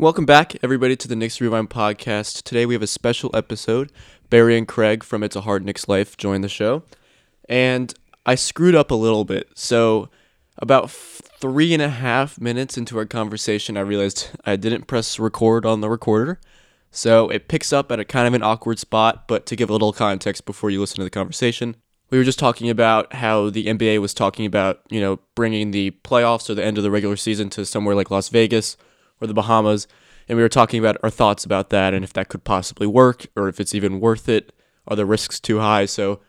Welcome back, everybody, to the Knicks Rewind Podcast. Today we have a special episode. Barry and Craig from It's a Hard Knicks Life joined the show. And I screwed up a little bit. So about 3.5 minutes into our conversation, I realized I didn't press record on the recorder. So it picks up at a kind of an awkward spot, but to give a little context before you listen to the conversation, we were just talking about how the NBA was talking about, you know, bringing the playoffs or the end of the regular season to somewhere like Las Vegas or the Bahamas, and we were talking about our thoughts about that and if that could possibly work or if it's even worth it. Are the risks too high? So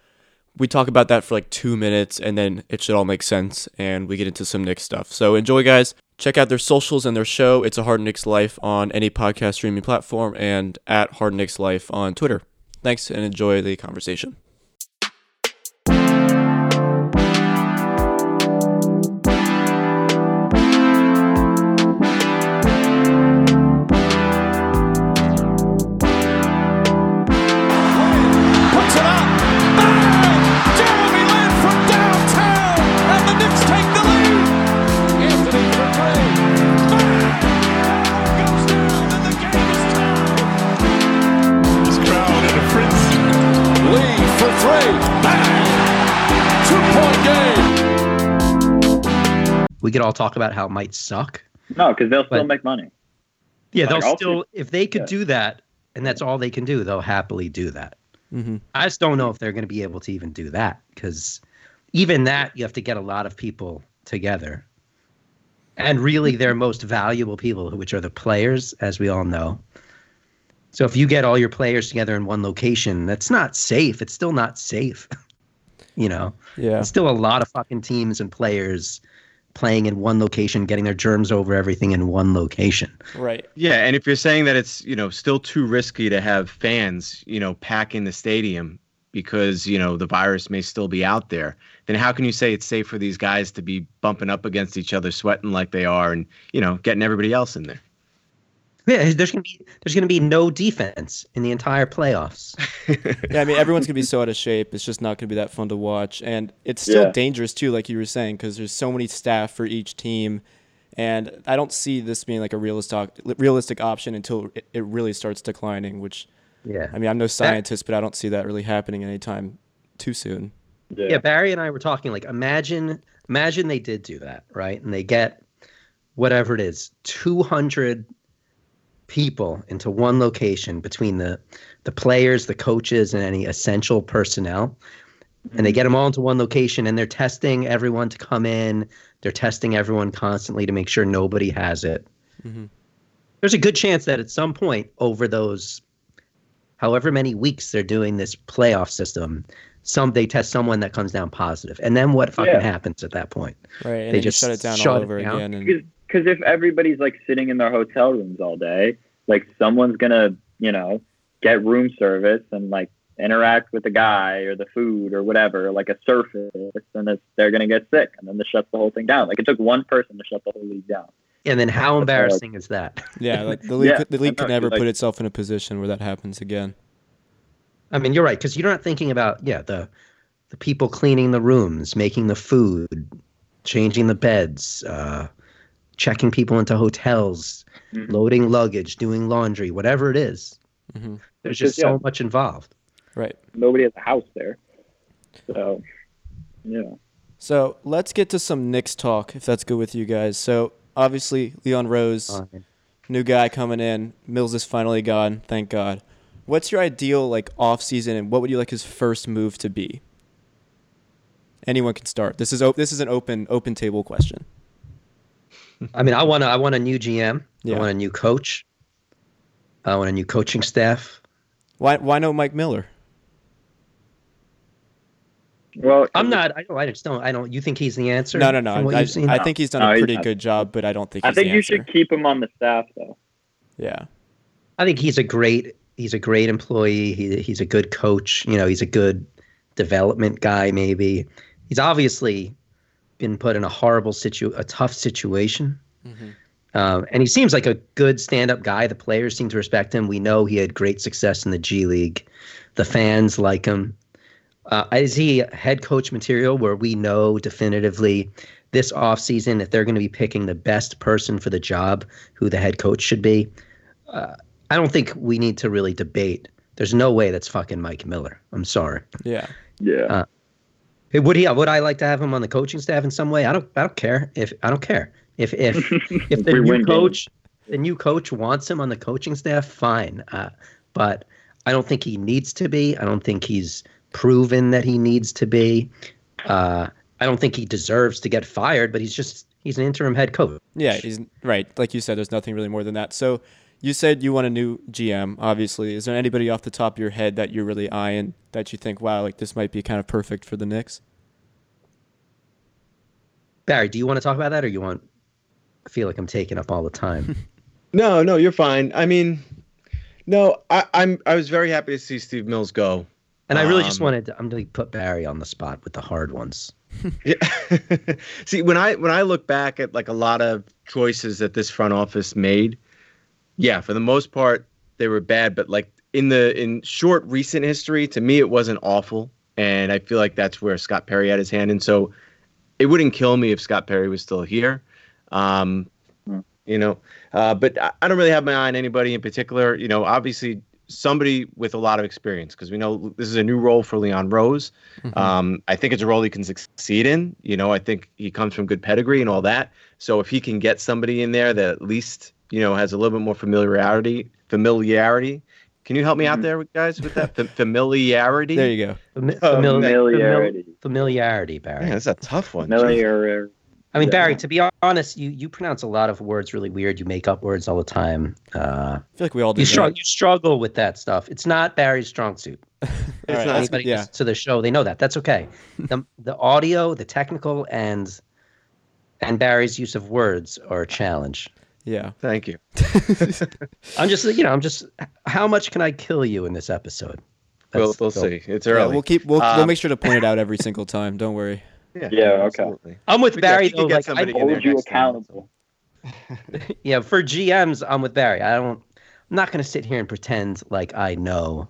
we talk about that for like 2 minutes, and then it should all make sense, and we get into some Knicks stuff. So enjoy, guys. Check out their socials and their show, It's a Hard Knicks Life, on any podcast streaming platform, and at Hard Knicks Life on Twitter. Thanks, and enjoy the conversation. We could all talk about how it might suck. No, because they'll still make money. Yeah, like, they'll still, if they could do that, and that's all they can do, they'll happily do that. Mm-hmm. I just don't know if they're going to be able to even do that, because even that, you have to get a lot of people together. And really, their most valuable people, which are the players, as we all know. So if you get all your players together in one location, that's not safe. It's still not safe. You know? Yeah. It's still a lot of fucking teams and players playing in one location, getting their germs over everything in one location. Right. Yeah, and if you're saying that it's, you know, still too risky to have fans, you know, packing the stadium because, you know, the virus may still be out there, then how can you say it's safe for these guys to be bumping up against each other, sweating like they are, and, you know, getting everybody else in there? Yeah, there's gonna be no defense in the entire playoffs. Yeah, I mean, everyone's gonna be so out of shape. It's just not gonna be that fun to watch, and it's still dangerous too, like you were saying, because there's so many staff for each team, and I don't see this being like a realistic option until it really starts declining. Which, I mean, I'm no scientist, but I don't see that really happening anytime too soon. Yeah, Barry and I were talking like, imagine they did do that, right? And they get whatever it is, 200 people into one location between the players, the coaches, and any essential personnel, and they get them all into one location, and they're testing everyone to come in. They're testing everyone constantly to make sure nobody has it. Mm-hmm. There's a good chance that at some point over those however many weeks they're doing this playoff system, they test someone that comes down positive, and then what fucking happens at that point? Right, and they just shut it down all over again. Because if everybody's, like, sitting in their hotel rooms all day, like, someone's going to, you know, get room service and, like, interact with the guy or the food or whatever, like a surface, and they're going to get sick. And then this shuts the whole thing down. Like, it took one person to shut the whole league down. And then how embarrassing is that? Yeah, like, the league could never put itself in a position where that happens again. I mean, you're right, because you're not thinking about, the people cleaning the rooms, making the food, changing the beds, checking people into hotels, loading luggage, doing laundry, whatever it is. Mm-hmm. There's just so much involved. Right. Nobody has a house there. So, So let's get to some Knicks talk, if that's good with you guys. So obviously Leon Rose, new guy coming in. Mills is finally gone. Thank God. What's your ideal offseason, and what would you like his first move to be? Anyone can start. This is an open table question. I mean, I want a new GM. Yeah. I want a new coach. I want a new coaching staff. Why no Mike Miller? Well, I'm not. I don't. You think he's the answer? No. I think he's done a pretty good job, but I don't think. I think you should keep him on the staff, though. Yeah, I think he's a great employee. He's a good coach. You know, he's a good development guy. Maybe he's obviously been put in a tough situation. Mm-hmm. And he seems like a good stand-up guy. The players seem to respect him. We know he had great success in the G League. The fans like him. Is he head coach material where we know definitively this offseason, if they're going to be picking the best person for the job, who the head coach should be, I don't think we need to really debate. There's no way that's fucking Mike Miller. I'm sorry. Yeah. Yeah. Would I like to have him on the coaching staff in some way? I don't care. If the new coach wants him on the coaching staff, fine. But I don't think he needs to be. I don't think he's proven that he needs to be. I don't think he deserves to get fired, but he's an interim head coach. Yeah, he's right. Like you said, there's nothing really more than that. So you said you want a new GM, obviously. Is there anybody off the top of your head that you're really eyeing that you think, wow, like this might be kind of perfect for the Knicks? Barry, do you want to talk about that, or you want? I feel like I'm taking up all the time. No, you're fine. I mean, no, I was very happy to see Steve Mills go, and I really just wanted I'm going to put Barry on the spot with the hard ones. Yeah. See, when I look back at like a lot of choices that this front office made. Yeah, for the most part, they were bad. But like in short recent history, to me, it wasn't awful. And I feel like that's where Scott Perry had his hand. And so it wouldn't kill me if Scott Perry was still here. But I don't really have my eye on anybody in particular. You know, obviously somebody with a lot of experience, because we know this is a new role for Leon Rose. Mm-hmm. I think it's a role he can succeed in. You know, I think he comes from good pedigree and all that. So if he can get somebody in there that at least... you know, has a little bit more familiarity. Can you help me out there, guys, with that? Familiarity? There you go. Familiarity, Barry. Yeah, that's a tough one. Familiarity. I mean, Barry, to be honest, you pronounce a lot of words really weird. You make up words all the time. I feel like we all do. You struggle with that stuff. It's not Barry's strong suit. Anybody listens to the show, they know that. That's okay. The audio, the technical, and Barry's use of words are a challenge. Yeah. Thank you. I'm just, how much can I kill you in this episode? We'll see. It's early. Yeah, we'll make sure to point it out every single time. Don't worry. Yeah. Okay. Absolutely. I'm with Barry, though. Like, I hold you accountable. Yeah. For GMs, I'm with Barry. I'm not going to sit here and pretend like I know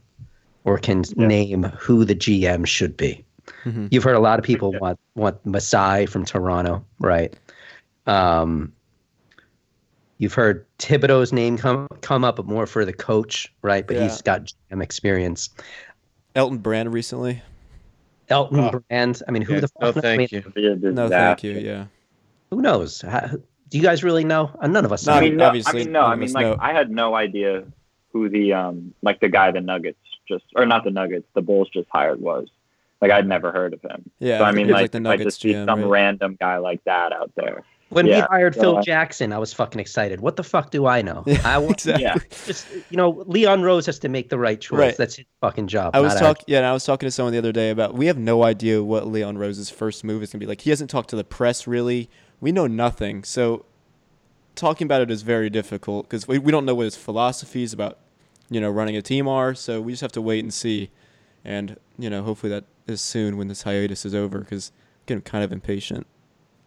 or can name who the GM should be. Mm-hmm. You've heard a lot of people want Masai from Toronto, right? You've heard Thibodeau's name come up, but more for the coach, right? But he's got GM experience. Elton Brand recently. Brand. I mean, who the fuck? No, thank you. Yeah. Who knows? Do you guys really know? None of us know. No, obviously. I mean, like, I had no idea who the the guy the Nuggets the Bulls just hired was. Like, I'd never heard of him. Yeah. So I mean, like the Nuggets just see some random guy like that out there. When we hired Phil Jackson, I was fucking excited. What the fuck do I know? Leon Rose has to make the right choice. Right. That's his fucking job. I was talking to someone the other day about we have no idea what Leon Rose's first move is going to be like. He hasn't talked to the press really. We know nothing. So talking about it is very difficult because we don't know what his philosophies about, running a team are. So we just have to wait and see. And, hopefully that is soon when this hiatus is over because I'm getting kind of impatient.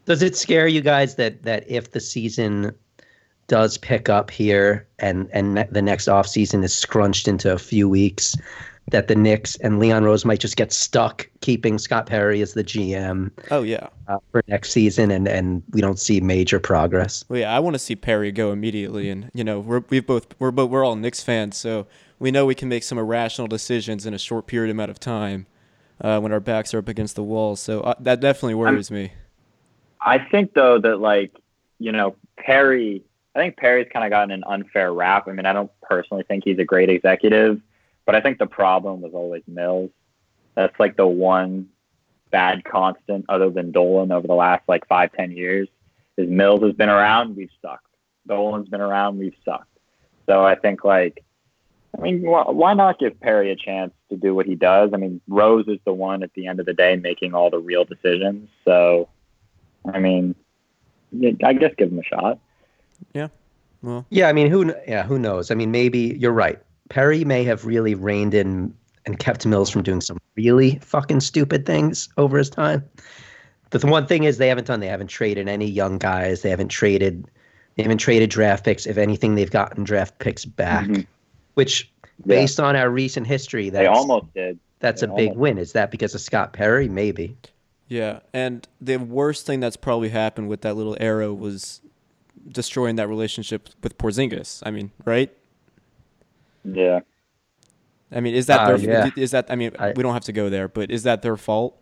Does it scare you guys that if the season does pick up here and the next offseason is scrunched into a few weeks, that the Knicks and Leon Rose might just get stuck keeping Scott Perry as the GM for next season and we don't see major progress? Well, yeah, I want to see Perry go immediately. And, we're all Knicks fans, so we know we can make some irrational decisions in a short period amount of time when our backs are up against the wall. So that definitely worries me. I think, though, that, Perry's kind of gotten an unfair rap. I mean, I don't personally think he's a great executive, but I think the problem was always Mills. That's, the one bad constant other than Dolan over the last, 5-10 years is Mills has been around, we've sucked. Dolan's been around, we've sucked. So I think, why not give Perry a chance to do what he does? I mean, Rose is the one at the end of the day making all the real decisions, so... I mean, I guess give him a shot. Yeah. Well. Yeah, I mean, who knows? I mean, maybe you're right. Perry may have really reined in and kept Mills from doing some really fucking stupid things over his time. But the one thing is they haven't traded any young guys. They haven't traded draft picks. If anything, they've gotten draft picks back, which based on our recent history, they almost did. That's a big win. Is that because of Scott Perry? Maybe. Yeah, and the worst thing that's probably happened with that little arrow was destroying that relationship with Porzingis. I mean, right? Yeah. I mean, is that their we don't have to go there, but is that their fault?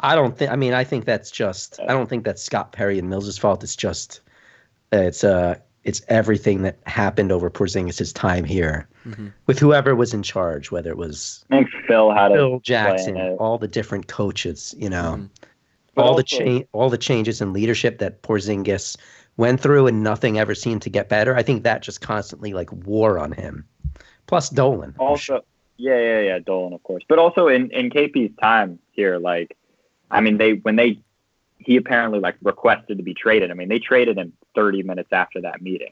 I don't think that's Scott Perry and Mills' fault. It's just it's everything that happened over Porzingis' time here with whoever was in charge, whether it was I think Phil had Phil Jackson, all the different coaches, you know, all the changes in leadership that Porzingis went through, and nothing ever seemed to get better. I think that just constantly like wore on him. Plus Dolan. Also, Dolan, of course. But also in KP's time here, like, I mean, he apparently like requested to be traded. I mean, they traded him 30 minutes after that meeting.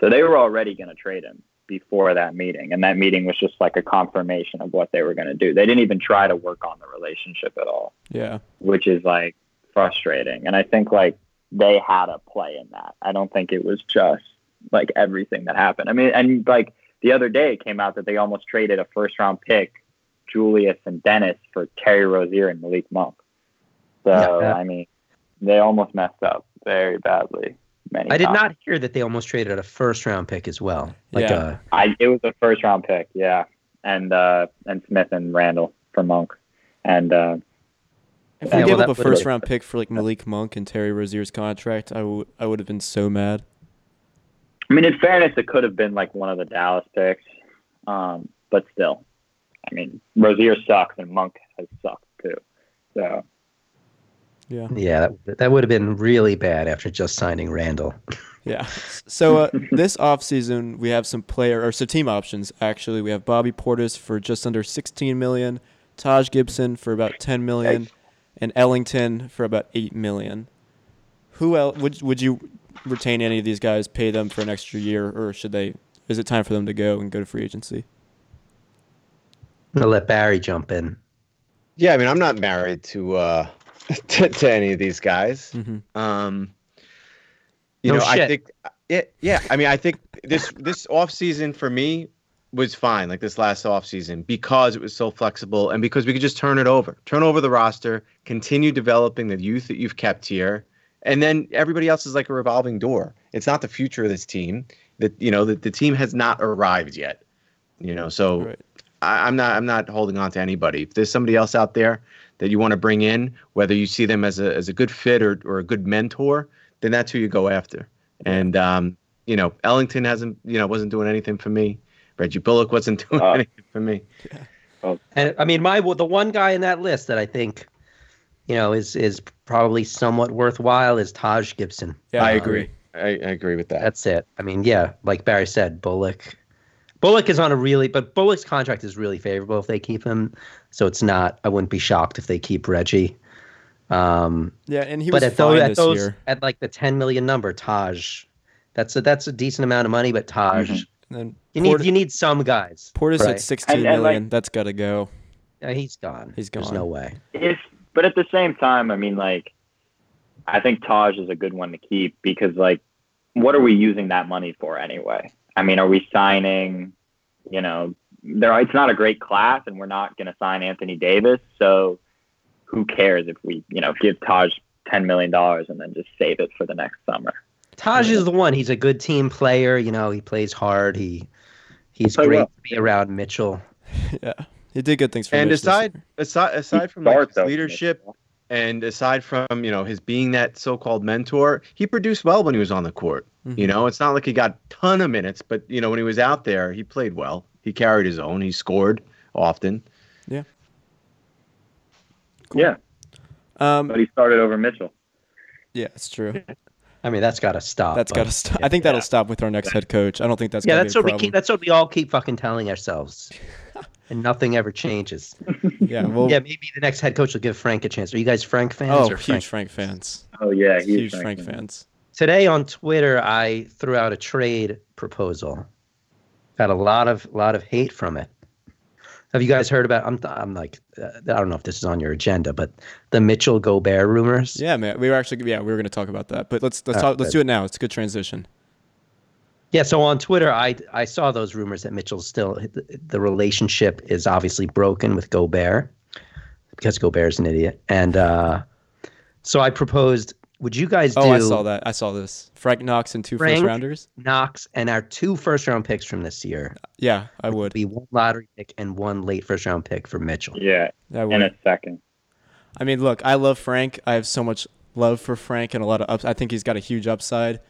So they were already going to trade him before that meeting. And that meeting was just like a confirmation of what they were going to do. They didn't even try to work on the relationship at all. Yeah. Which is like frustrating. And I think like they had a play in that. I don't think it was just like everything that happened. I mean, and like the other day it came out that they almost traded a first round pick, Julius and Dennis, for Terry Rozier and Malik Monk. So, yeah. I mean, they almost messed up very badly. Did not hear that they almost traded a first-round pick as well. It was a first-round pick, yeah, and Smith and Randall for Monk. If we gave up a first-round pick for like Malik Monk and Terry Rozier's contract, I would have been so mad. I mean, in fairness, it could have been like one of the Dallas picks, but still, I mean, Rozier sucks and Monk has sucked too, so. Yeah, that would have been really bad after just signing Randall. Yeah. So this offseason, we have some team options, actually. We have Bobby Portis for just under $16 million, Taj Gibson for about $10 million, and Ellington for about $8 million. Who else? Would you retain any of these guys, pay them for an extra year, or is it time for them to go to free agency? I'll let Barry jump in. Yeah, I mean, I'm not married to any of these guys. I mean, I think this offseason for me was fine, like this last offseason, because it was so flexible and because we could just turn over the roster, continue developing the youth that you've kept here, and then everybody else is like a revolving door. It's not the future of this team. That, you know, the team has not arrived yet, you know, so right. I'm not holding on to anybody. If there's somebody else out there that you want to bring in, whether you see them as a good fit or a good mentor, then that's who you go after. And you know, Ellington wasn't doing anything for me. Reggie Bullock wasn't doing anything for me. Yeah. And I mean, the one guy in that list that I think, you know, is probably somewhat worthwhile is Taj Gibson. Yeah, I agree. I agree with that. That's it. I mean, yeah, like Barry said, Bullock is but Bullock's contract is really favorable if they keep him. So it's not, I wouldn't be shocked if they keep Reggie. And he was fine this year. At like the $10 million number, Taj, that's a decent amount of money, but Taj, and you need some guys. Portis at $16 million, that's got to go. Yeah, he's gone. There's no way. But at the same time, I mean, like, I think Taj is a good one to keep because, like, what are we using that money for anyway? I mean, are we signing, you know, it's not a great class and we're not going to sign Anthony Davis. So who cares if we, you know, give Taj $10 million and then just save it for the next summer? Taj is the one. He's a good team player. You know, he plays hard. He's great to be around Mitchell. Yeah, he did good things for Mitchell. And aside from like, his leadership and aside from, you know, his being that so-called mentor, he produced well when he was on the court. You know, it's not like he got a ton of minutes, but, you know, when he was out there, he played well. He carried his own. He scored often. Yeah. Cool. Yeah. But he started over Mitchell. Yeah, it's true. I mean, that's got to stop. Yeah, I think that'll stop with our next head coach. I don't think that's going to be a problem. That's what we all keep fucking telling ourselves. And nothing ever changes. Yeah, well, yeah, maybe the next head coach will give Frank a chance. Are you guys Frank fans? Oh, huge Frank fans. Oh, yeah, huge Frank fans. Today on Twitter, I threw out a trade proposal. Got a lot of hate from it. Have you guys heard about? I don't know if this is on your agenda, but the Mitchell Gobert rumors. Yeah, man, we were going to talk about that, but let's do it now. It's a good transition. Yeah, so on Twitter, I saw those rumors that the relationship is obviously broken with Gobert. because Gobert's an idiot. And so I proposed, would you guys do... Oh, I saw that. I saw this. Frank Knox and two first-rounders? Frank Knox and our two first-round picks from this year. Yeah, I would. Be one lottery pick and one late first-round pick for Mitchell. Yeah, in a second. I mean, look, I love Frank. I have so much love for Frank and a lot of I think he's got a huge upside.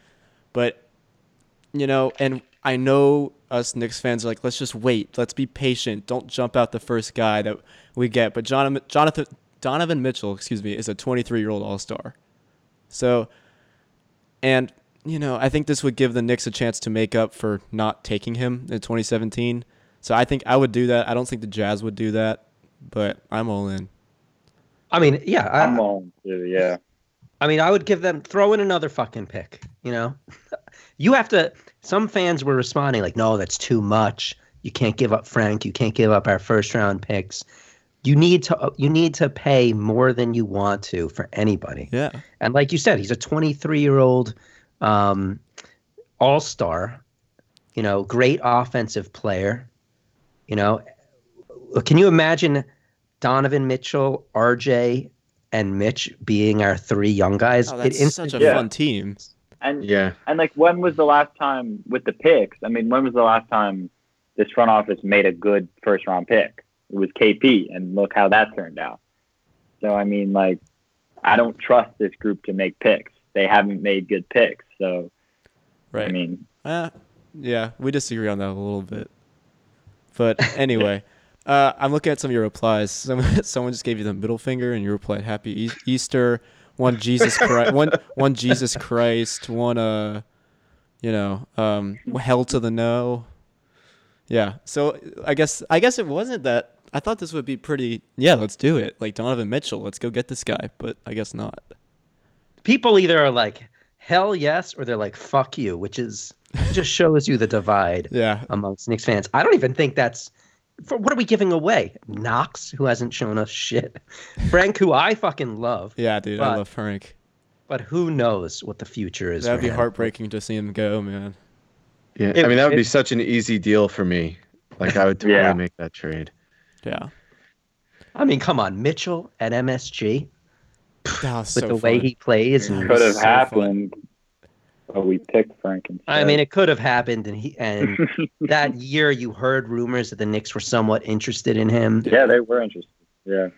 But, you know, and I know us Knicks fans are like, let's just wait. Let's be patient. Don't jump out the first guy that we get. But Donovan Mitchell, is a 23-year-old all-star. So, and, you know, I think this would give the Knicks a chance to make up for not taking him in 2017. So I think I would do that. I don't think the Jazz would do that, but I'm all in. I mean, yeah. I'm all in too, yeah. I mean, I would give them, throw in another fucking pick, you know? You have to, some fans were responding like, no, that's too much. You can't give up Frank. You can't give up our first round picks. You need to pay more than you want to for anybody. Yeah. And like you said, he's a 23-year-old all-star, you know, great offensive player. You know, can you imagine Donovan Mitchell, RJ, and Mitch being our three young guys? Oh, that's such a fun team. And yeah. And like, when was the last time with the picks? I mean, when was the last time this front office made a good first-round pick? It was KP, and look how that turned out. So, I mean, like, I don't trust this group to make picks. They haven't made good picks, so, right. I mean. Yeah, we disagree on that a little bit. But anyway, I'm looking at some of your replies. Someone just gave you the middle finger, and you replied, Happy Easter, one Jesus Christ, one, hell to the no. Yeah, so I guess it wasn't that. I thought this would be pretty, yeah, let's do it. Like Donovan Mitchell, let's go get this guy, but I guess not. People either are like, hell yes, or they're like, fuck you, which is just shows you the divide amongst Knicks fans. I don't even think that's, what are we giving away? Knox, who hasn't shown us shit. Frank, who I fucking love. Yeah, dude, I love Frank. But who knows what the future is. That'd be heartbreaking to see him go, man. Yeah, I mean, that would be such an easy deal for me. Like, I would totally make that trade. Yeah. I mean, come on, Mitchell at MSG. Way he plays. It could have happened, but we picked Frank instead. I mean, it could have happened, and that year you heard rumors that the Knicks were somewhat interested in him. Yeah, they were interested, yeah.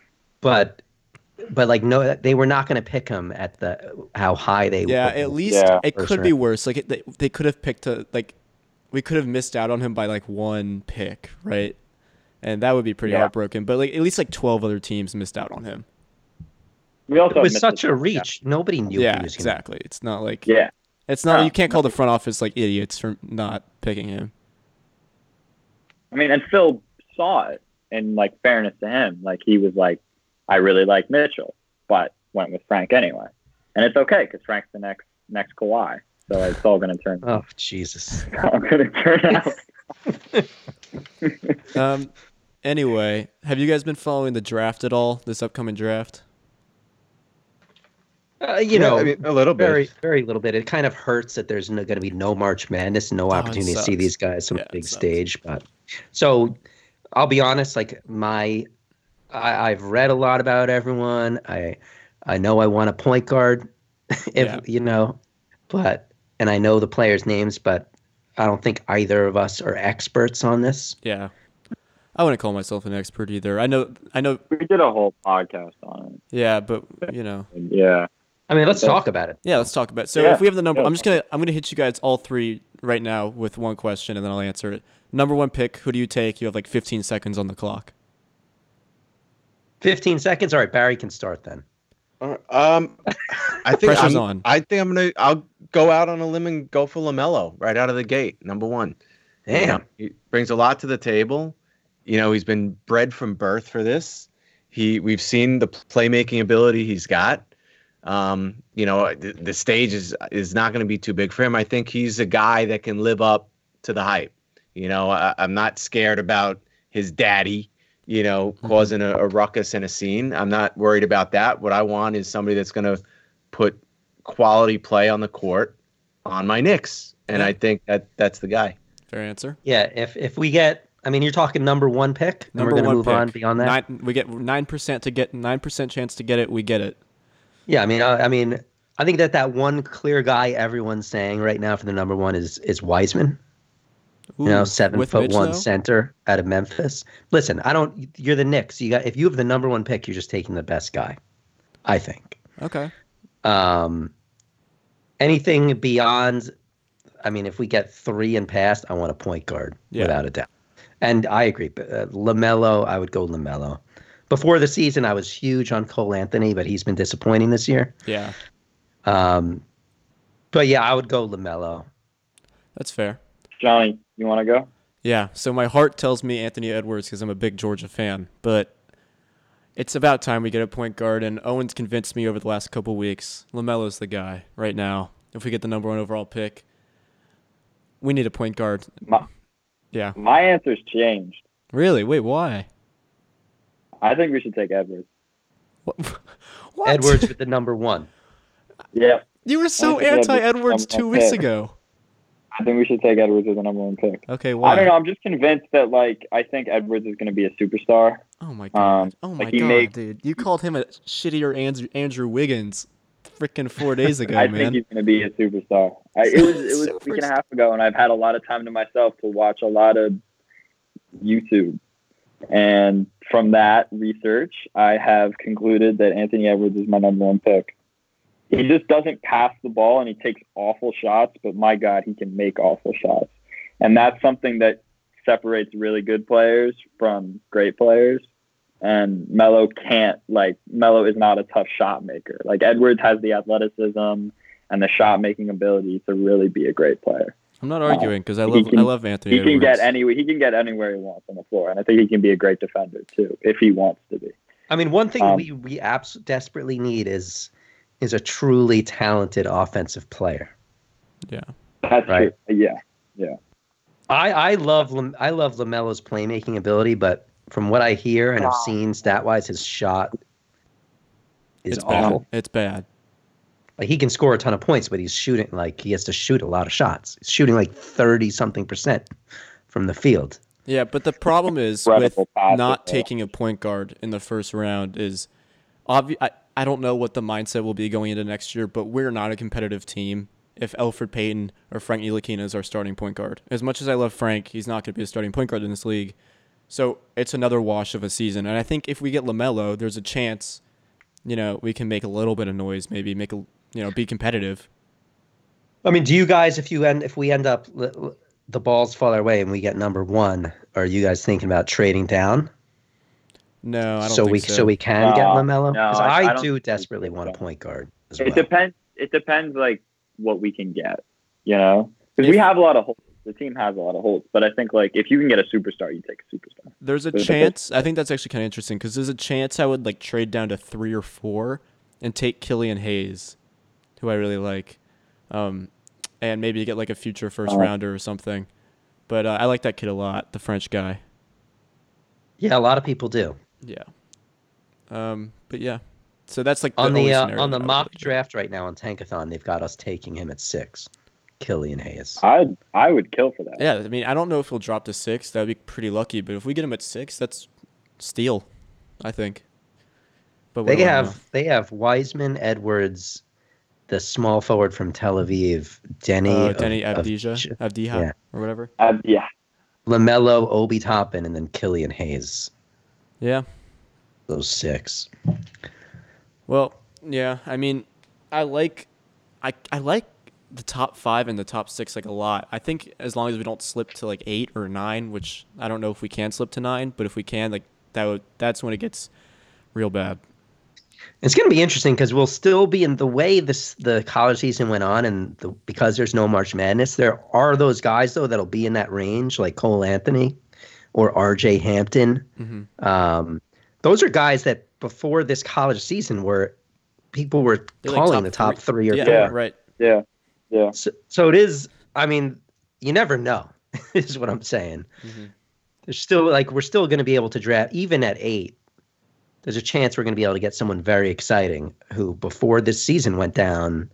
But like, no, they were not going to pick him at how high they were. Yeah, at least it could be worse. Like, they could have picked we could have missed out on him by like one pick, right? And that would be pretty heartbroken. But like, at least like 12 other teams missed out on him. We also it was such a reach. Yeah. Nobody knew. Yeah, he was exactly. Gonna... It's not like it's not. You can't call the front office like idiots for not picking him. I mean, and Phil saw it, and like fairness to him, like he was like, I really like Mitchell, but went with Frank anyway. And it's okay, because Frank's the next Kawhi. So it's all going to turn out. Oh, Jesus. It's all going to turn out. Anyway, have you guys been following the draft at all, this upcoming draft? A little bit. Very, very little bit. It kind of hurts that there's going to be no March Madness, no opportunity to see these guys on the big stage. But so I'll be honest, like I've read a lot about everyone. I know I want a point guard, and I know the players' names, but I don't think either of us are experts on this. Yeah, I wouldn't call myself an expert either. I know. We did a whole podcast on it. Yeah, but you know. Yeah. I mean, let's talk about it. Yeah, let's talk about it. So if we have the number, I'm gonna hit you guys all three right now with one question, and then I'll answer it. Number one pick, who do you take? You have like 15 seconds on the clock. 15 seconds. All right, Barry can start then. I think pressure's on. I think I'll go out on a limb and go for LaMelo right out of the gate. Number one. Damn. He brings a lot to the table. You know, he's been bred from birth for this. We've seen the playmaking ability he's got. You know, the stage is not going to be too big for him. I think he's a guy that can live up to the hype. You know, I'm not scared about his daddy, you know, causing a ruckus and a scene. I'm not worried about that. What I want is somebody that's going to put quality play on the court on my Knicks. And I think that's the guy. Fair answer. Yeah, if we get I mean, you're talking number one pick, and we're going to move on beyond that. We get 9% to get 9% chance to get it. We get it. Yeah, I mean, I think that one clear guy everyone's saying right now for the number one is Wiseman. Ooh, 7'1" though? Center out of Memphis. Listen, you're the Knicks. If you have the number one pick, you're just taking the best guy, I think. Okay. Anything beyond, if we get three and past, I want a point guard without a doubt. And I agree. LaMelo, I would go LaMelo. Before the season, I was huge on Cole Anthony, but he's been disappointing this year. Yeah. But yeah, I would go LaMelo. That's fair. Johnny, you want to go? Yeah. So my heart tells me Anthony Edwards because I'm a big Georgia fan, but it's about time we get a point guard. And Owen's convinced me over the last couple weeks. LaMelo's the guy right now. If we get the number one overall pick, we need a point guard. Yeah. My answer's changed. Really? Wait, why? I think we should take Edwards. What? Edwards with the number one. Yeah. You were so anti-Edwards 2 weeks ago. I think we should take Edwards as the number one pick. Okay, why? I don't know. I'm just convinced that, I think Edwards is going to be a superstar. Oh, my God. Dude. You called him a shittier Andrew Wiggins freaking 4 days ago, I think he's going to be a superstar. It was a week and a half ago, and I've had a lot of time to myself to watch a lot of YouTube. And from that research, I have concluded that Anthony Edwards is my number one pick. He just doesn't pass the ball, and he takes awful shots, but my God, he can make awful shots. And that's something that separates really good players from great players. And Melo can't, Melo is not a tough shot maker. Edwards has the athleticism and the shot-making ability to really be a great player. I'm not arguing because I love Anthony Edwards. He can get anywhere he wants on the floor, and I think he can be a great defender, too, if he wants to be. One thing we desperately need is a truly talented offensive player. Yeah. That's right. True. Yeah. Yeah. I love LaMelo's playmaking ability, but from what I hear and have seen stat-wise, his shot is awful. Bad. It's bad. He can score a ton of points, but he's shooting he has to shoot a lot of shots. He's shooting 30-something% from the field. Yeah, but the problem is with not taking a point guard in the first round is obviously I don't know what the mindset will be going into next year, but we're not a competitive team if Elfrid Payton or Frank Ntilikina is our starting point guard. As much as I love Frank, he's not going to be a starting point guard in this league. So it's another wash of a season. And I think if we get LaMelo, there's a chance, we can make a little bit of noise, maybe make be competitive. Do you guys, if we end up the balls fall our way and we get number one, are you guys thinking about trading down? No, I don't think so. So we can get LaMelo? Because no, I do desperately want a point guard as well. It depends, what we can get, Because we have a lot of holes. The team has a lot of holes. But I think, if you can get a superstar, you take a superstar. There's a chance. I think that's actually kind of interesting because there's a chance I would, trade down to 3 or 4 and take Killian Hayes, who I really like, and maybe get, a future first-rounder or something. But I like that kid a lot, the French guy. Yeah, a lot of people do. Yeah. But yeah. So that's on the mock draft right now on Tankathon, they've got us taking him at 6. Killian Hayes. I would kill for that. Yeah, I don't know if he'll drop to 6. That would be pretty lucky, but if we get him at 6, that's steal, I think. But they have Wiseman, Edwards, the small forward from Tel Aviv, Denny Avdija or whatever. Yeah. LaMelo, Obi Toppin, and then Killian Hayes. Yeah. Those 6. Well, yeah. I like the top 5 and the top 6 a lot. I think as long as we don't slip to 8 or 9, which I don't know if we can slip to 9, but if we can, that's when it gets real bad. It's going to be interesting because we'll still be in the way the college season went on, and because there's no March Madness, there are those guys though that'll be in that range, like Cole Anthony or RJ Hampton. Mm-hmm. Those are guys that before this college season people were calling the top 3 or 4. Yeah, right. Yeah, yeah. So it is. You never know. Is what I'm saying. Mm-hmm. There's still we're still going to be able to draft even at 8. There's a chance we're going to be able to get someone very exciting who, before this season went down,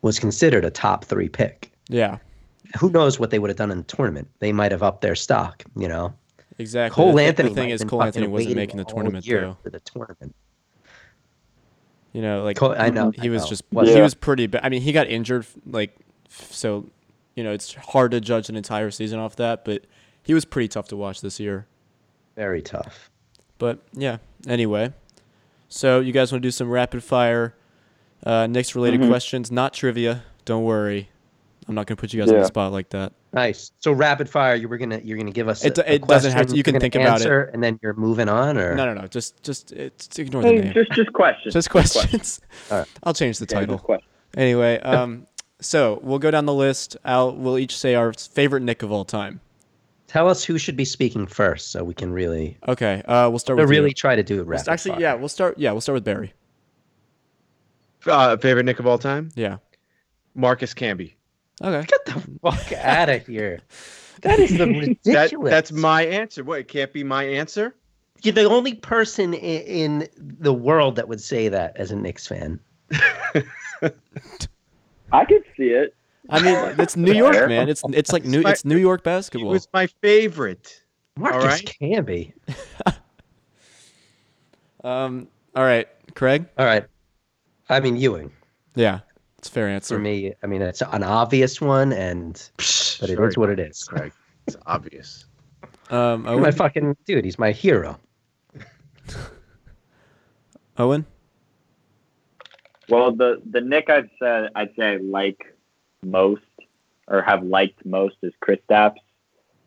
was considered a top 3 pick. Yeah. Who knows what they would have done in the tournament? They might have upped their stock, Exactly. Cole Anthony. The thing is, Cole Anthony wasn't making the tournament though. For the tournament. You know, like Cole, I know he was just he was pretty bad. I mean, he got injured, like, so you know it's hard to judge an entire season off that, but he was pretty tough to watch this year. Very tough. But yeah. Anyway, so you guys want to do some rapid fire Knicks related questions? Not trivia. Don't worry. I'm not gonna put you guys on the spot like that. Nice. So rapid fire, you're gonna give us a question. Doesn't have to. You can think about it, and then you're moving on, or no. Just ignore the name. Just questions. Just questions. All right. I'll change the title. Anyway, so we'll go down the list. We'll each say our favorite Knick of all time. Tell us who should be speaking first, so we can really. Okay. We'll start. We'll really try to do it rapid. Actually, fire. Yeah. We'll start with Barry. Favorite Knick of all time. Yeah. Marcus Camby. Okay. Get the fuck out of here. That is ridiculous. That's my answer. What, it can't be my answer? You're the only person in the world that would say that as a Knicks fan. I could see it. I mean, it's New York, man. It's like it's New York basketball. It was my favorite. Marcus Camby. All right, Craig? All right. I mean, Ewing. Yeah. It's a fair answer. For me, I mean, it's an obvious one, but it is what it is. Craig. It's obvious. Owen? My fucking dude, he's my hero. Owen? Well, the Nick I'd say I like most or have liked most is Kristaps,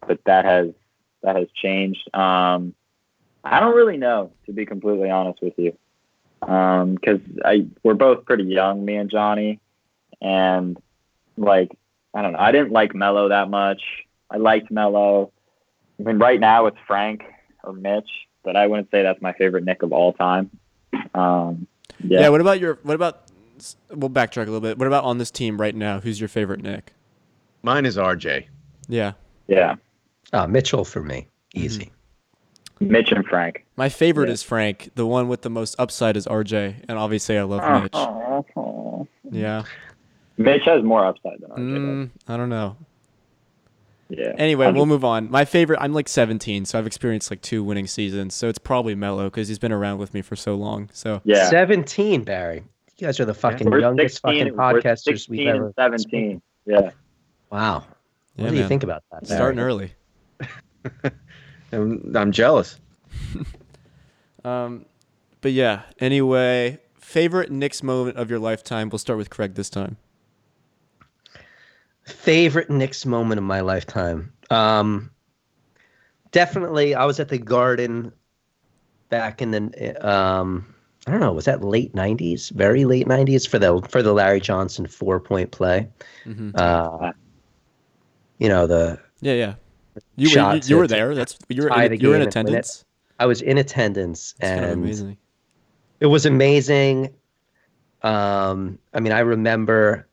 but that has changed. I don't really know, to be completely honest with you, because we're both pretty young, me and Johnny. And, like, I don't know. I didn't like Melo that much. I liked Melo. I mean, right now it's Frank or Mitch, but I wouldn't say that's my favorite Knick of all time. Yeah, we'll backtrack a little bit. What about on this team right now? Who's your favorite Knick? Mine is RJ. Yeah. Yeah. Mitchell for me. Easy. Mitch and Frank. My favorite is Frank. The one with the most upside is RJ. And obviously I love Mitch. Yeah. Mitch has more upside than RJ. I don't know. Yeah. Anyway, we'll move on. My favorite, I'm like 17, so I've experienced like 2 winning seasons. So it's probably Melo because he's been around with me for so long. So 17, Barry. You guys are the fucking youngest 16, fucking podcasters we've ever. 17. Yeah. Wow. What do you think about that, Barry? Starting early. I'm jealous. But yeah. Anyway. Favorite Knicks moment of your lifetime? We'll start with Craig this time. Favorite Knicks moment of my lifetime? Definitely, I was at the Garden back in the I don't know, was that late 90s? Very late 90s for the Larry Johnson 4-point play. Mm-hmm. You know the You were there. That's you were in attendance. I was in attendance. That's kind of amazing. It was amazing. I mean, I remember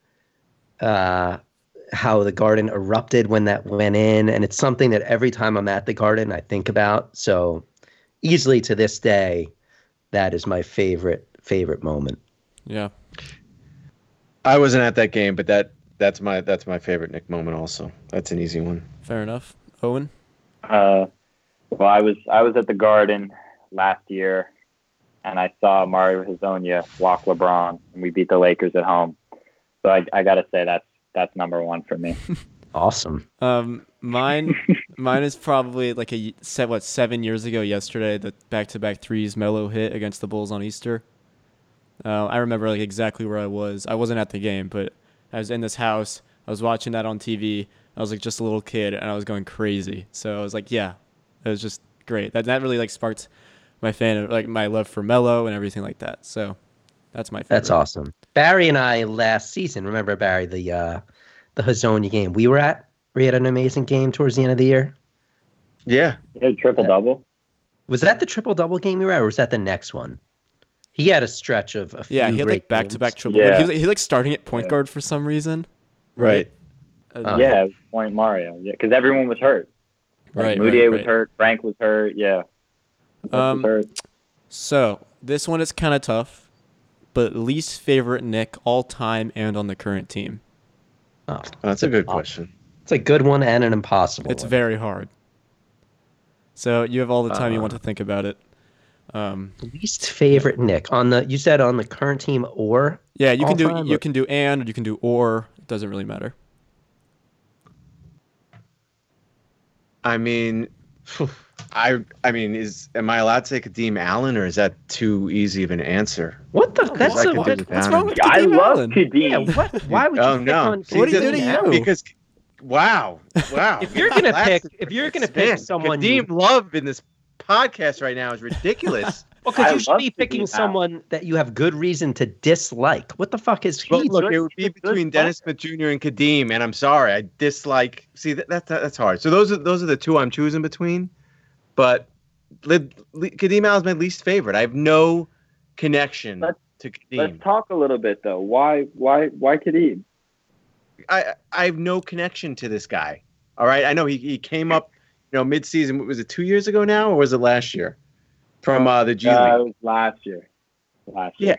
how the Garden erupted when that went in, and it's something that every time I'm at the Garden, I think about. So easily to this day, that is my favorite moment. Yeah. I wasn't at that game, but that's my favorite Knick moment also. That's an easy one. Fair enough. Owen? Well, I was at the Garden last year. And I saw Mario Hezonja walk LeBron, and we beat the Lakers at home. So I gotta say that's number one for me. Awesome. Mine is probably like 7 years ago yesterday. The back-to-back threes Melo hit against the Bulls on Easter. I remember like exactly where I was. I wasn't at the game, but I was in this house. I was watching that on TV. I was like just a little kid, and I was going crazy. So I was like, yeah, it was just great. That really like sparked my love for Melo and everything like that. So that's my favorite. That's awesome. Barry and I last season, remember Barry, the Hezonja game we were at? We had an amazing game towards the end of the year. Yeah. He had a triple-double. Was that the triple-double game we were at, or was that the next one? He had a stretch of a few games. Yeah, he had like back-to-back triple. Yeah. He like starting at point guard for some reason. Right. It was point Mario. Yeah, because everyone was hurt. Like, right. Moutier was hurt. Frank was hurt. Yeah. So this one is kind of tough, but least favorite Knick all time and on the current team. Oh, that's a good question. It's a good one and an impossible. It's very hard. So you have all the time you want to think about it. Least favorite Knick on the you said on the current team or yeah you can do time, you or? Can do and you can do or it doesn't really matter. I mean, I mean, am I allowed to say Kadeem Allen or is that too easy of an answer? What the? That's a, what's wrong with Kadeem I love Allen? Kadeem. Yeah, what? Why would you? Oh no! On what do you do to you? Because wow! if you're gonna pick someone, Kadeem Love in this podcast right now is ridiculous. Well, because you should be picking someone that you have good reason to dislike. What the fuck is he? Well, look, it would be between Dennis Smith Jr. and Kadeem, and I'm sorry, I dislike. See, that's hard. So those are the two I'm choosing between. But Kadeem Allen's my least favorite. I have no connection to Kadeem. Let's talk a little bit though. Why Kadeem? I have no connection to this guy. All right, I know he came up, midseason. Was it 2 years ago now, or was it last year? From the G League. It was last year.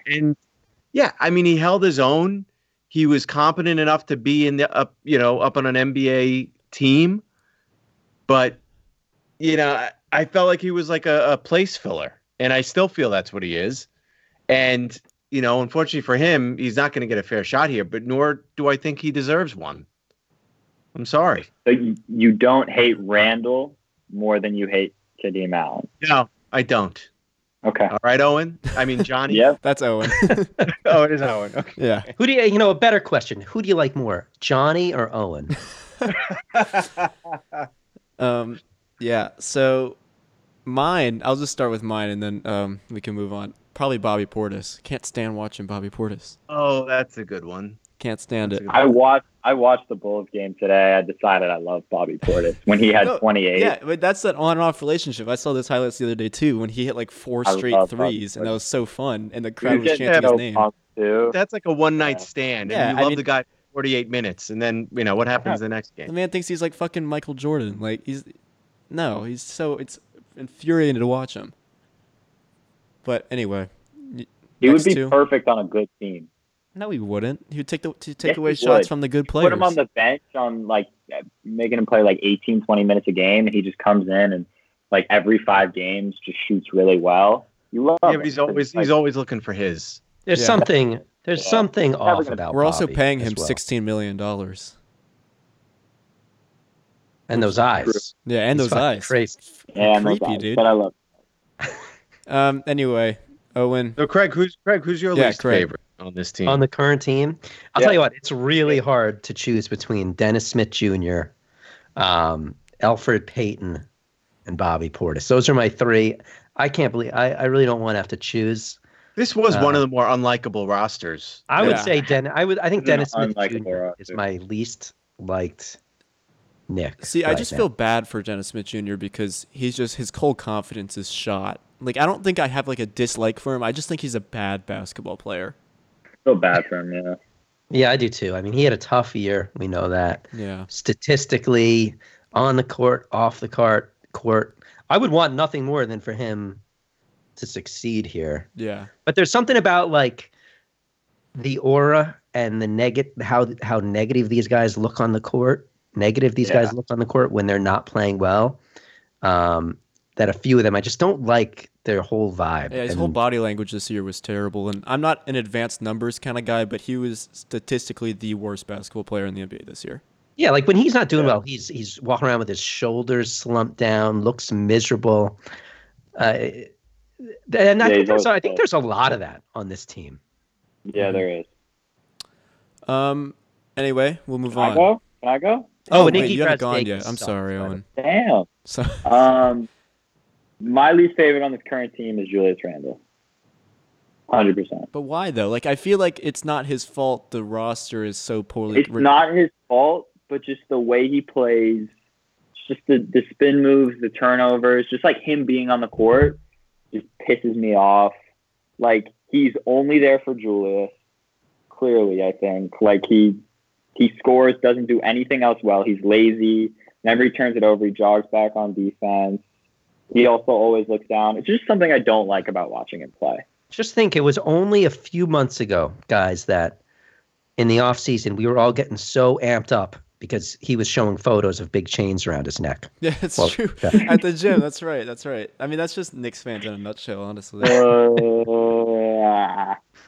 Yeah, I mean, he held his own. He was competent enough to be in the up on an NBA team, but I felt like he was like a place filler, and I still feel that's what he is. And unfortunately for him, he's not going to get a fair shot here. But nor do I think he deserves one. I'm sorry. So you don't hate Randall more than you hate Kadeem Allen? No. I don't. Okay. All right, Owen. I mean, Johnny. Yeah, that's Owen. Oh, it is Owen. Okay. Yeah. Who do you? A better question. Who do you like more, Johnny or Owen? Yeah. So, mine. I'll just start with mine, and then we can move on. Probably Bobby Portis. Can't stand watching Bobby Portis. Oh, that's a good one. Can't stand it. I watched the Bulls game today. I decided I love Bobby Portis when he had 28. Yeah, but that's that on and off relationship. I saw this highlights the other day too when he hit like four straight threes, and that was so fun. And the crowd was chanting his name. Too. That's like a one night stand. Yeah, and you love the guy for 48 minutes, and then what happens the next game. The man thinks he's like fucking Michael Jordan. Like he's so it's infuriating to watch him. But anyway, he would be perfect on a good team. No, he wouldn't. He would take away shots from the good players. Put him on the bench on making him play 18, 20 minutes a game, and he just comes in and every 5 games just shoots really well. You love him. But he's always looking for his. There's something. There's something off about. We're also paying him $16 million. And those eyes. Yeah, and those eyes. Crazy. Yeah, creepy, dude. But I love it. Anyway, Owen. So Craig, who's your least favorite? On this team, on the current team, I'll tell you what, it's really hard to choose between Dennis Smith Jr., Elfrid Payton, and Bobby Portis. Those are my three. I can't believe I really don't want to have to choose. This was one of the more unlikable rosters. I would say I think Dennis Smith Jr. is my least liked Knick. See, I just feel bad for Dennis Smith Jr. because he's just his cold confidence is shot. I don't think I have a dislike for him. I just think he's a bad basketball player. Feel bad for him, yeah. Yeah, I do too. I mean, he had a tough year. We know that. Yeah. Statistically, on the court, off the court, I would want nothing more than for him to succeed here. Yeah. But there's something about the aura and the how negative these guys look on the court. Guys look on the court when they're not playing well. That a few of them, I just don't like their whole vibe. Yeah, his whole body language this year was terrible. And I'm not an advanced numbers kind of guy, but he was statistically the worst basketball player in the NBA this year. Yeah, when he's not doing well, he's walking around with his shoulders slumped down, looks miserable. I think there's a lot of that on this team. Yeah, there is. Anyway, we'll move on. Can I go? Oh, wait, you haven't gone yet. I'm sorry, Owen. Damn. So, my least favorite on this current team is Julius Randall. 100%. But why, though? I feel like it's not his fault the roster is so poorly. It's not his fault, but just the way he plays, just the spin moves, the turnovers, just him being on the court just pisses me off. He's only there for Julius, clearly, I think. He scores, doesn't do anything else well. He's lazy. Whenever he turns it over, he jogs back on defense. He also always looks down. It's just something I don't like about watching him play. Just think, it was only a few months ago, guys, that in the offseason we were all getting so amped up because he was showing photos of big chains around his neck. Yeah, it's true. Yeah. At the gym, that's right, that's right. I mean, that's just Knicks fans in a nutshell, honestly.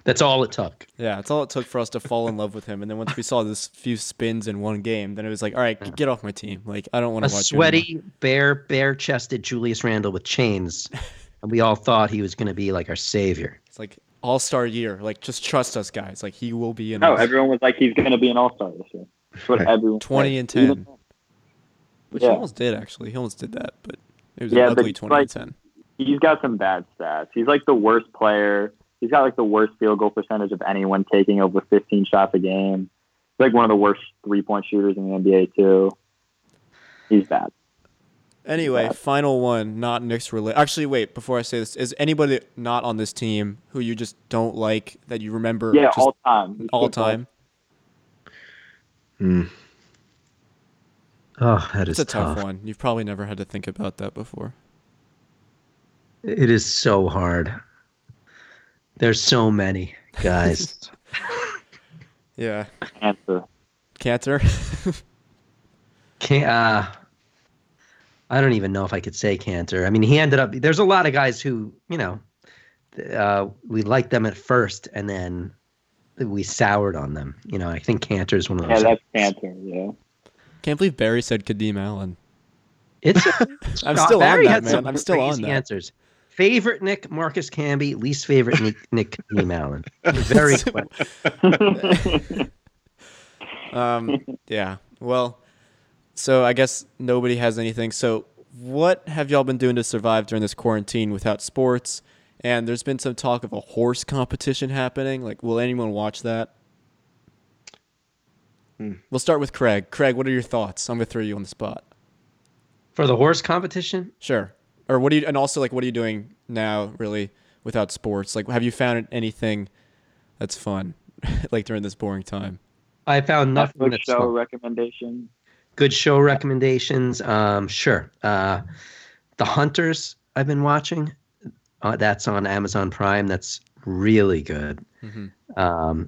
That's all it took. Yeah, that's all it took for us to fall in love with him. And then once we saw this few spins in one game, then it was like, all right, get off my team. Like, I don't want to watch you. A sweaty, bare-chested Julius Randall with chains. And we all thought he was going to be like our savior. It's like all-star year. Like, just trust us, guys. Like, he will be an all-star. No, everyone was like, he's going to be an all-star this year. That's what everyone 20 and 10. Even... Which he almost did, actually. He almost did that, but it was an ugly 20 and 10. He's got some bad stats. He's like the worst player. He's got like the worst field goal percentage of anyone, taking over 15 shots a game. He's like one of the worst three-point shooters in the NBA too. He's bad. Anyway, final one, not Knicks related. Actually, wait, before I say this, is anybody not on this team who you just don't like that you remember? Yeah, all time. All time. Hmm. Oh, that is a tough one. You've probably never had to think about that before. It is so hard. There's so many guys. Yeah. Cancer? I don't even know if I could say Cantor. I mean, he ended up... There's a lot of guys who, you know, we liked them at first, and then we soured on them. You know, I think Cantor is one of those. Yeah, that's Cantor, yeah. Can't believe Barry said Kadeem Allen. I'm still Barry on that, man. I'm still on that. Answers. Favorite Nick, Marcus Camby. Least favorite Nick, Kadeem Allen. Very quick. Yeah. Well, so I guess nobody has anything. So what have y'all been doing to survive during this quarantine without sports? And there's been some talk of a horse competition happening. Like, will anyone watch that? We'll start with Craig. Craig, what are your thoughts? I'm going to throw you on the spot. For the horse competition? Sure. Or what do you, and also like, what are you doing now really without sports? Like, have you found anything that's fun like during this boring time? I found nothing. Good show recommendations. Good show recommendations. Sure. The Hunters I've been watching. That's on Amazon Prime. That's really good. Mm-hmm.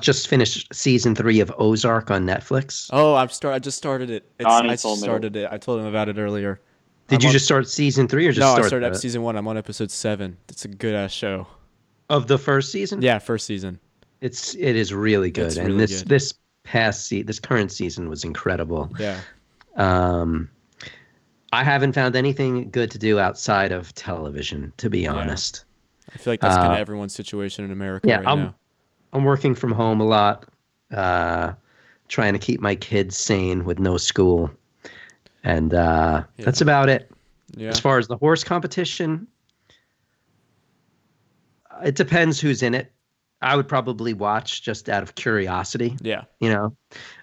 Just finished season 3 of Ozark on Netflix. Oh, I just started it. I told him about it earlier. Did you just start season 3 or just start? No, I started up season 1. I'm on episode 7. It's a good-ass show. Of the first season? Yeah, first season. It is really good. It's really good. This current season was incredible. Yeah. I haven't found anything good to do outside of television, to be honest. I feel like that's kind of everyone's situation in America now. I'm working from home a lot, trying to keep my kids sane with no school. And that's about it. Yeah. As far as the horse competition, it depends who's in it. I would probably watch just out of curiosity. Yeah. You know,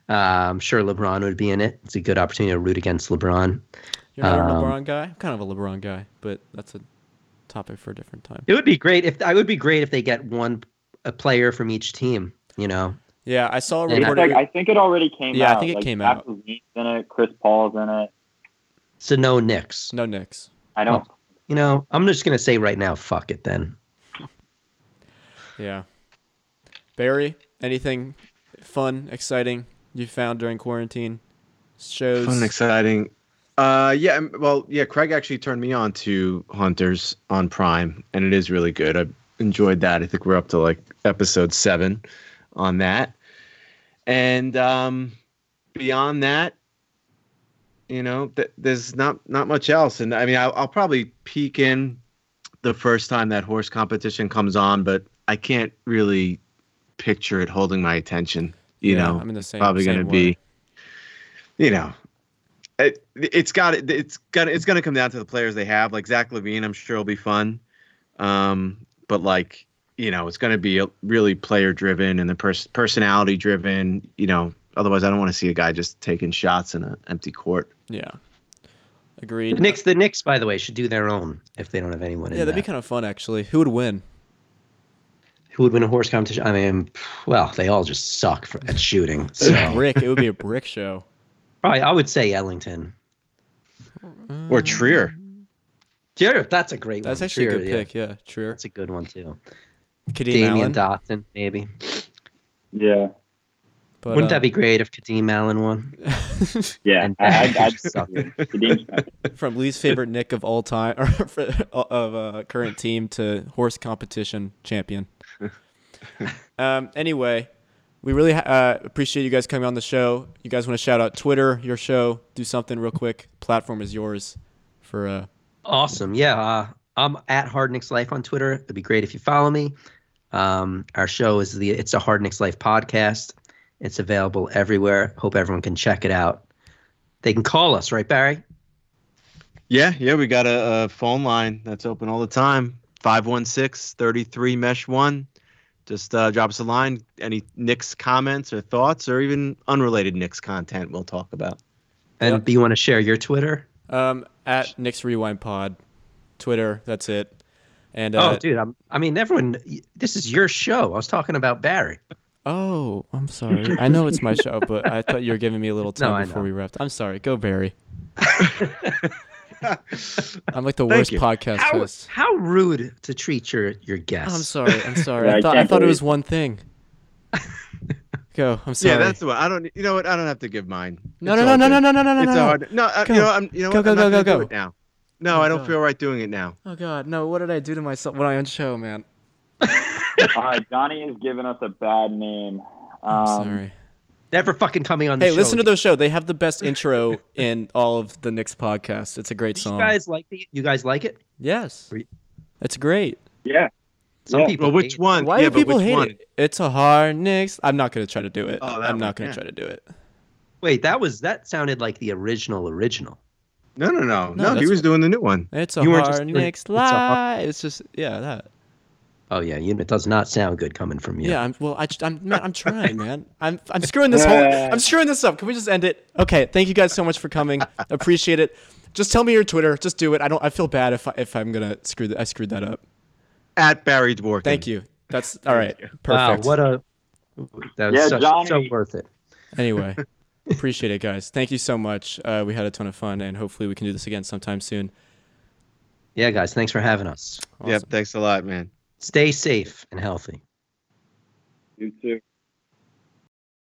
I'm sure LeBron would be in it. It's a good opportunity to root against LeBron. You're not a LeBron guy? I'm kind of a LeBron guy, but that's a topic for a different time. It would be great if they get a player from each team, you know. Yeah, I saw a report. I think it already came out. Yeah, I think it came out. He's in it. Chris Paul's in it. So no Knicks. No Knicks. I don't. Well, you know, I'm just going to say right now, fuck it then. Yeah. Barry, anything fun, exciting you found during quarantine? Shows? Fun, exciting. Craig actually turned me on to Hunters on Prime, and it is really good. I enjoyed that. I think we're up to like episode 7. On that, and beyond that, you know, there's not much else. And I mean, I'll probably peek in the first time that horse competition comes on, but I can't really picture it holding my attention. You know, I'm in the same, probably going to be, you know, it's going to come down to the players they have. Like Zach LaVine, I'm sure will be fun, but like. You know, it's going to be really player-driven and the personality-driven, you know. Otherwise, I don't want to see a guy just taking shots in an empty court. Yeah. Agreed. The Knicks, by the way, should do their own if they don't have anyone in there. Yeah, that'd be kind of fun, actually. Who would win? Who would win a horse competition? I mean, well, they all just suck at shooting. So. It would be a brick show. Probably, I would say Ellington. Or Trier. Trier, that's a great one. That's actually a good pick, yeah. Trier. That's a good one, too. Kadeem Allen. Damian Dotson, maybe. Yeah. But, wouldn't that be great if Kadeem Allen won? Yeah, I'd suck. From least favorite Nick of all time, or of current team, to horse competition champion. Anyway, we really appreciate you guys coming on the show. You guys want to shout out Twitter, your show, do something real quick. Platform is yours. For awesome, yeah. I'm at Hard Knicks Life on Twitter. It'd be great if you follow me. Our show is the It's a Hard Knicks Life podcast. It's available everywhere. Hope everyone can check it out. They can call us, right, Barry? Yeah, we got a phone line that's open all the time. 516-33-MESH1. Just drop us a line. Any Knicks comments or thoughts, or even unrelated Knicks content we'll talk about. And do you want to share your Twitter? At Knicks Rewind Pod. Twitter, that's it. And dude, I mean, everyone, this is your show. I was talking about Barry. Oh, I'm sorry. I know it's my show, but I thought you were giving me a little time before we wrapped. I'm sorry. Go, Barry. I'm like the worst podcast host. How rude to treat your guests. I'm sorry. I thought it was one thing. Go. I'm sorry. Yeah, that's the one. You know what? I don't have to give mine. No. It's hard. No, you know, go. Do it now. No, I don't feel right doing it now. Oh God, no! What did I do to myself when I on show, man? Johnny has given us a bad name. I'm sorry. Never fucking coming on the show. Hey, listen to their show. They have the best intro in all of the Knicks podcasts. It's a great song. You guys like it? Yes. It's great. Yeah. Some people. Well, which one? Why do people hate it? It's a hard Knicks. I'm not going to try to do it. Wait, that sounded like the original. No. He was doing the new one. It's a hard Knicks life. It's just, yeah, that. Oh yeah, it does not sound good coming from you. Yeah, I'm trying, man. I'm screwing this I'm screwing this up. Can we just end it? Okay, thank you guys so much for coming. Appreciate it. Just tell me your Twitter. Just do it. I feel bad if I'm gonna I screwed that up. At Barry Dworkin. Thank you. That's all right. Perfect. Wow, so worth it. Anyway, appreciate it, guys. Thank you so much. We had a ton of fun, and hopefully we can do this again sometime soon. Yeah, guys. Thanks for having us. Awesome. Yep. Thanks a lot, man. Stay safe and healthy. You too.